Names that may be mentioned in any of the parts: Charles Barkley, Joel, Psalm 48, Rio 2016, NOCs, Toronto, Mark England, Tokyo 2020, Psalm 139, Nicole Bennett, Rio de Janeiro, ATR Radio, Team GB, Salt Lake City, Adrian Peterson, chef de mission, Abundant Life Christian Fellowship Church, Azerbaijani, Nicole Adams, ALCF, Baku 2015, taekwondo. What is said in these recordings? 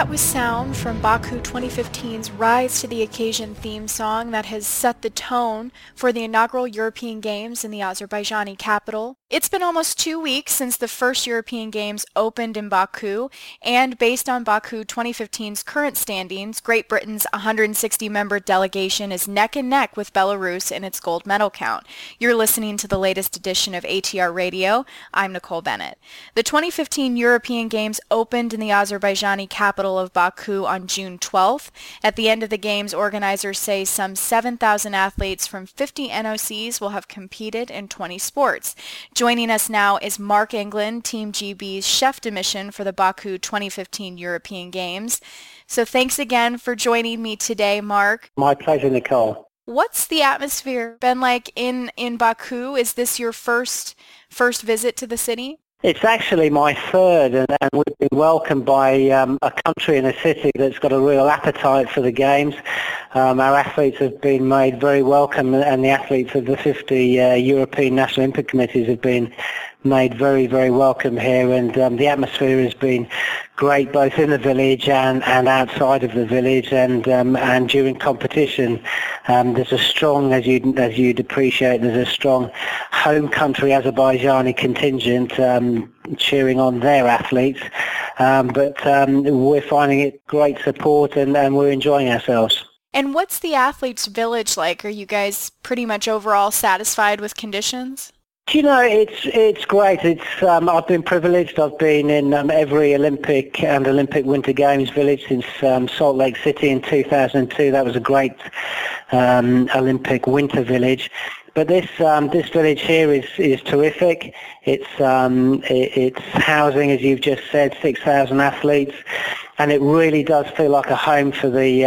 That was sound from Baku 2015's Rise to the Occasion theme song that has set the tone for the inaugural European Games in the Azerbaijani capital. It's been almost 2 weeks since the first European Games opened in Baku, and based on Baku 2015's current standings, Great Britain's 160-member delegation is neck and neck with Belarus in its gold medal count. You're listening to the latest edition of ATR Radio. I'm Nicole Bennett. The 2015 European Games opened in the Azerbaijani capital of Baku on June 12th. At the end of the games, organizers say some 7,000 athletes from 50 NOCs will have competed in 20 sports. Joining us now is Mark England, Team GB's chef de mission for the Baku 2015 European Games. So thanks again for joining me today, Mark. My pleasure, Nicole. What's the atmosphere been like in Baku? Is this your first visit to the city? It's actually my third, and we've been welcomed by a country and a city that's got a real appetite for the games. Our athletes have been made very welcome, and the athletes of the 50 European National Olympic Committees have been made very, very welcome here, and the atmosphere has been great both in the village and outside of the village, and during competition. There's a strong, as you'd appreciate, there's a strong home country Azerbaijani contingent cheering on their athletes, but we're finding it great support and we're enjoying ourselves. And what's the athletes' village like? Are you guys pretty much overall satisfied with conditions? You know, it's great. It's I've been privileged. I've been in every Olympic and Olympic Winter Games village since Salt Lake City in 2002. That was a great Olympic Winter village. But this village here is terrific. It's housing, as you've just said, 6,000 athletes, and it really does feel like a home for the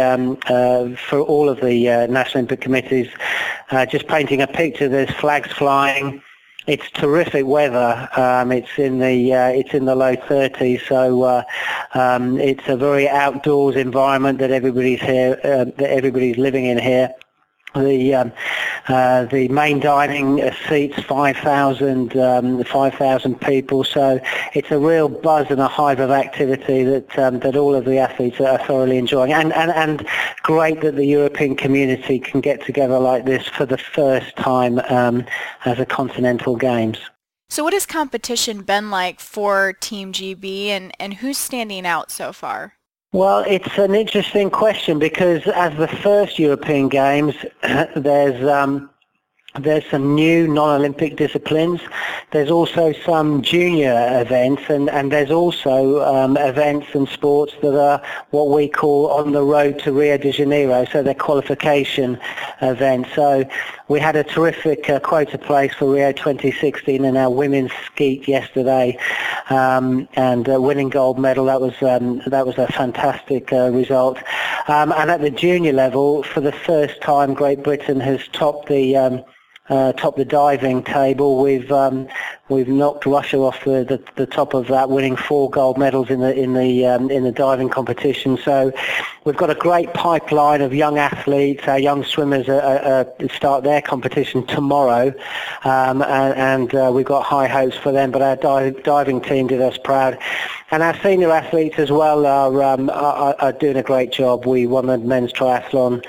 for all of the National Olympic Committees. Just painting a picture, there's flags flying. It's terrific weather. It's in the low 30s, so it's a very outdoors environment that everybody's living in here. The main dining seats 5,000 people, so it's a real buzz and a hive of activity that all of the athletes are thoroughly enjoying, and great that the European community can get together like this for the first time as a continental games. So what has competition been like for Team GB, and who's standing out so far? Well, it's an interesting question because as the first European Games, there's some new non-Olympic disciplines. There's also some junior events, and there's also events and sports that are what we call on the road to Rio de Janeiro, so they're qualification events. So we had a terrific quota place for Rio 2016 in our women's skeet yesterday, and winning gold medal. That was a fantastic result. And at the junior level, for the first time, Great Britain has topped the diving table. We've knocked Russia off the top of that, winning 4 gold medals in the diving competition. So we've got a great pipeline of young athletes. Our young swimmers start their competition tomorrow, and we've got high hopes for them. But our diving team did us proud, and our senior athletes as well are doing a great job. We won the men's triathlon,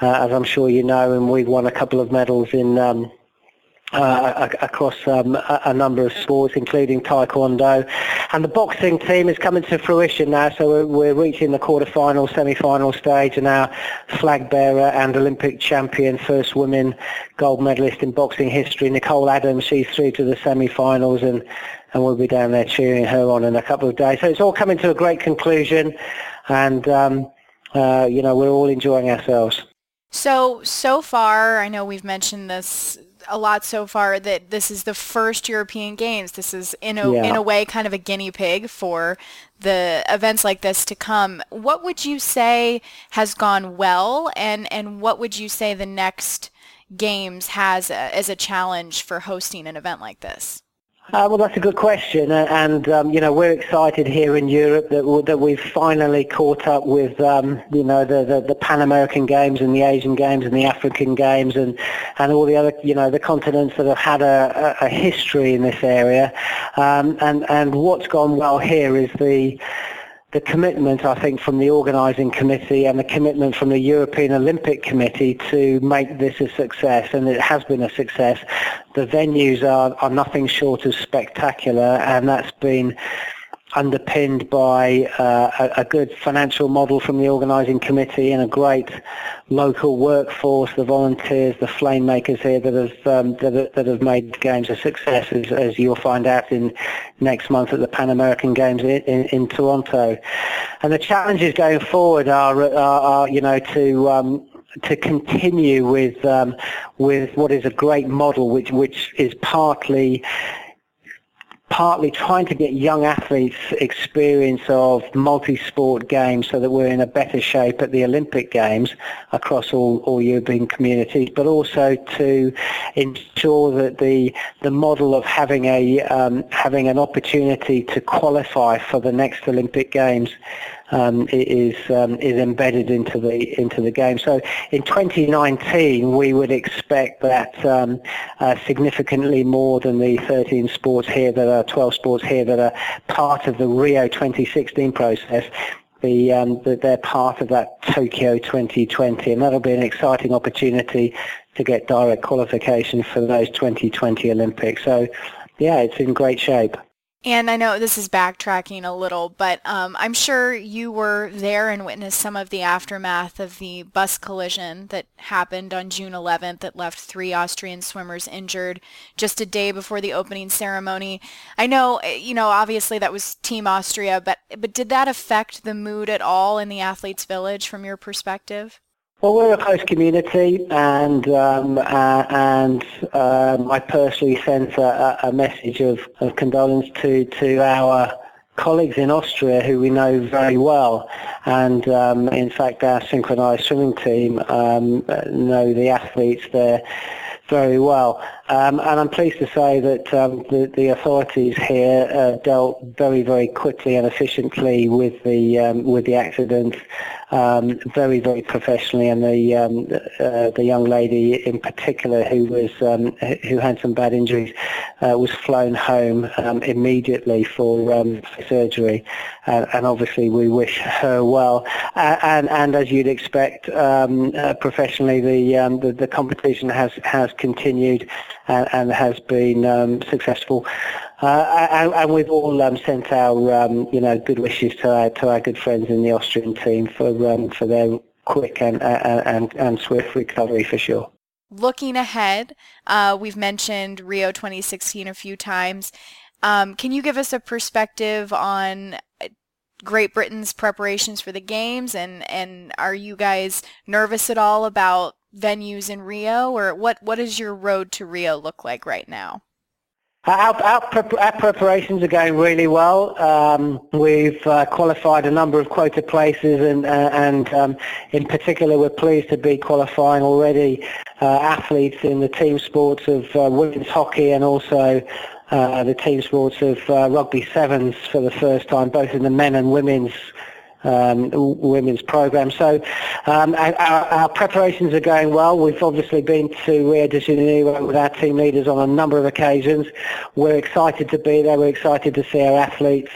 as I'm sure you know, and we've won a couple of medals in across a number of sports, including taekwondo. And the boxing team is coming to fruition now, so we're reaching the quarter-final, semi-final stage, and our flag bearer and Olympic champion, first woman gold medalist in boxing history, Nicole Adams, she's through to the semi-finals, and we'll be down there cheering her on in a couple of days. So it's all coming to a great conclusion, and we're all enjoying ourselves. So far, I know we've mentioned this a lot so far, that this is the first European Games. This is, in a way, kind of a guinea pig for the events like this to come. What would you say has gone well, and what would you say the next Games has as a challenge for hosting an event like this? Well, that's a good question, and we're excited here in Europe that we've finally caught up with the Pan American Games and the Asian Games and the African Games and all the other the continents that have had a history in this area, and what's gone well here is the the commitment, I think, from the organising committee and the commitment from the European Olympic Committee to make this a success, and it has been a success. The venues are nothing short of spectacular, and that's been underpinned by a good financial model from the organising committee and a great local workforce, the volunteers, the flame makers here that have made games a success, as you'll find out in next month at the Pan American Games in Toronto. And the challenges going forward are to continue with what is a great model, which is partly trying to get young athletes experience of multi-sport games so that we're in a better shape at the Olympic Games across all European communities, but also to ensure that the model of having having an opportunity to qualify for the next Olympic Games is embedded into the game. So in 2019, we would expect that significantly more than the 12 sports here that are part of the Rio 2016 process, that they're part of that Tokyo 2020, and that'll be an exciting opportunity to get direct qualification for those 2020 Olympics. So yeah, it's in great shape. And I know this is backtracking a little, but I'm sure you were there and witnessed some of the aftermath of the bus collision that happened on June 11th that left 3 Austrian swimmers injured just a day before the opening ceremony. I know, obviously that was Team Austria, but did that affect the mood at all in the athletes' village from your perspective? Well, we're a close community, and I personally sent a message of condolence to our colleagues in Austria, who we know very well, and in fact our synchronized swimming team know the athletes there very well. And I'm pleased to say that the authorities here dealt very, very quickly and efficiently with the accident, very, very professionally, and the young lady in particular who had some bad injuries was flown home immediately for surgery, and obviously we wish her well. And as you'd expect, professionally, the competition has continued and has been successful. And we've all sent our good wishes to our good friends in the Austrian team for their quick and swift recovery, for sure. Looking ahead, we've mentioned Rio 2016 a few times. Can you give us a perspective on Great Britain's preparations for the games, and are you guys nervous at all about venues in Rio, or what does your road to Rio look like right now? Our preparations are going really well. We've qualified a number of quota places, and in particular, we're pleased to be qualifying already athletes in the team sports of women's hockey and also the team sports of rugby sevens for the first time, both in the men and women's women's program. So our preparations are going well. We've obviously been to Rio de Janeiro with our team leaders on a number of occasions. We're excited to be there. We're excited to see our athletes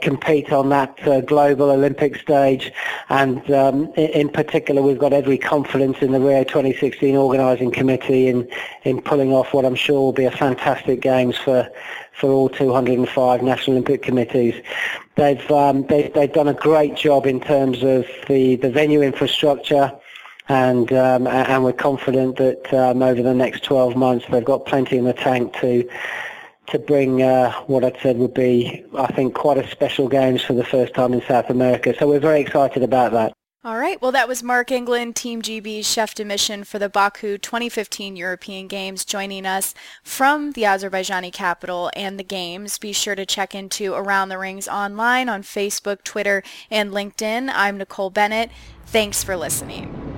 compete on that global Olympic stage, and in particular we've got every confidence in the Rio 2016 organising committee in pulling off what I'm sure will be a fantastic games for all 205 National Olympic Committees. They've done a great job in terms of the venue infrastructure, and we're confident that over the next 12 months they've got plenty in the tank to bring what I'd said would be, I think, quite a special games for the first time in South America. So we're very excited about that. All right. Well, that was Mark England, Team GB's chef de mission for the Baku 2015 European Games, joining us from the Azerbaijani capital and the Games. Be sure to check into Around the Rings online on Facebook, Twitter, and LinkedIn. I'm Nicole Bennett. Thanks for listening.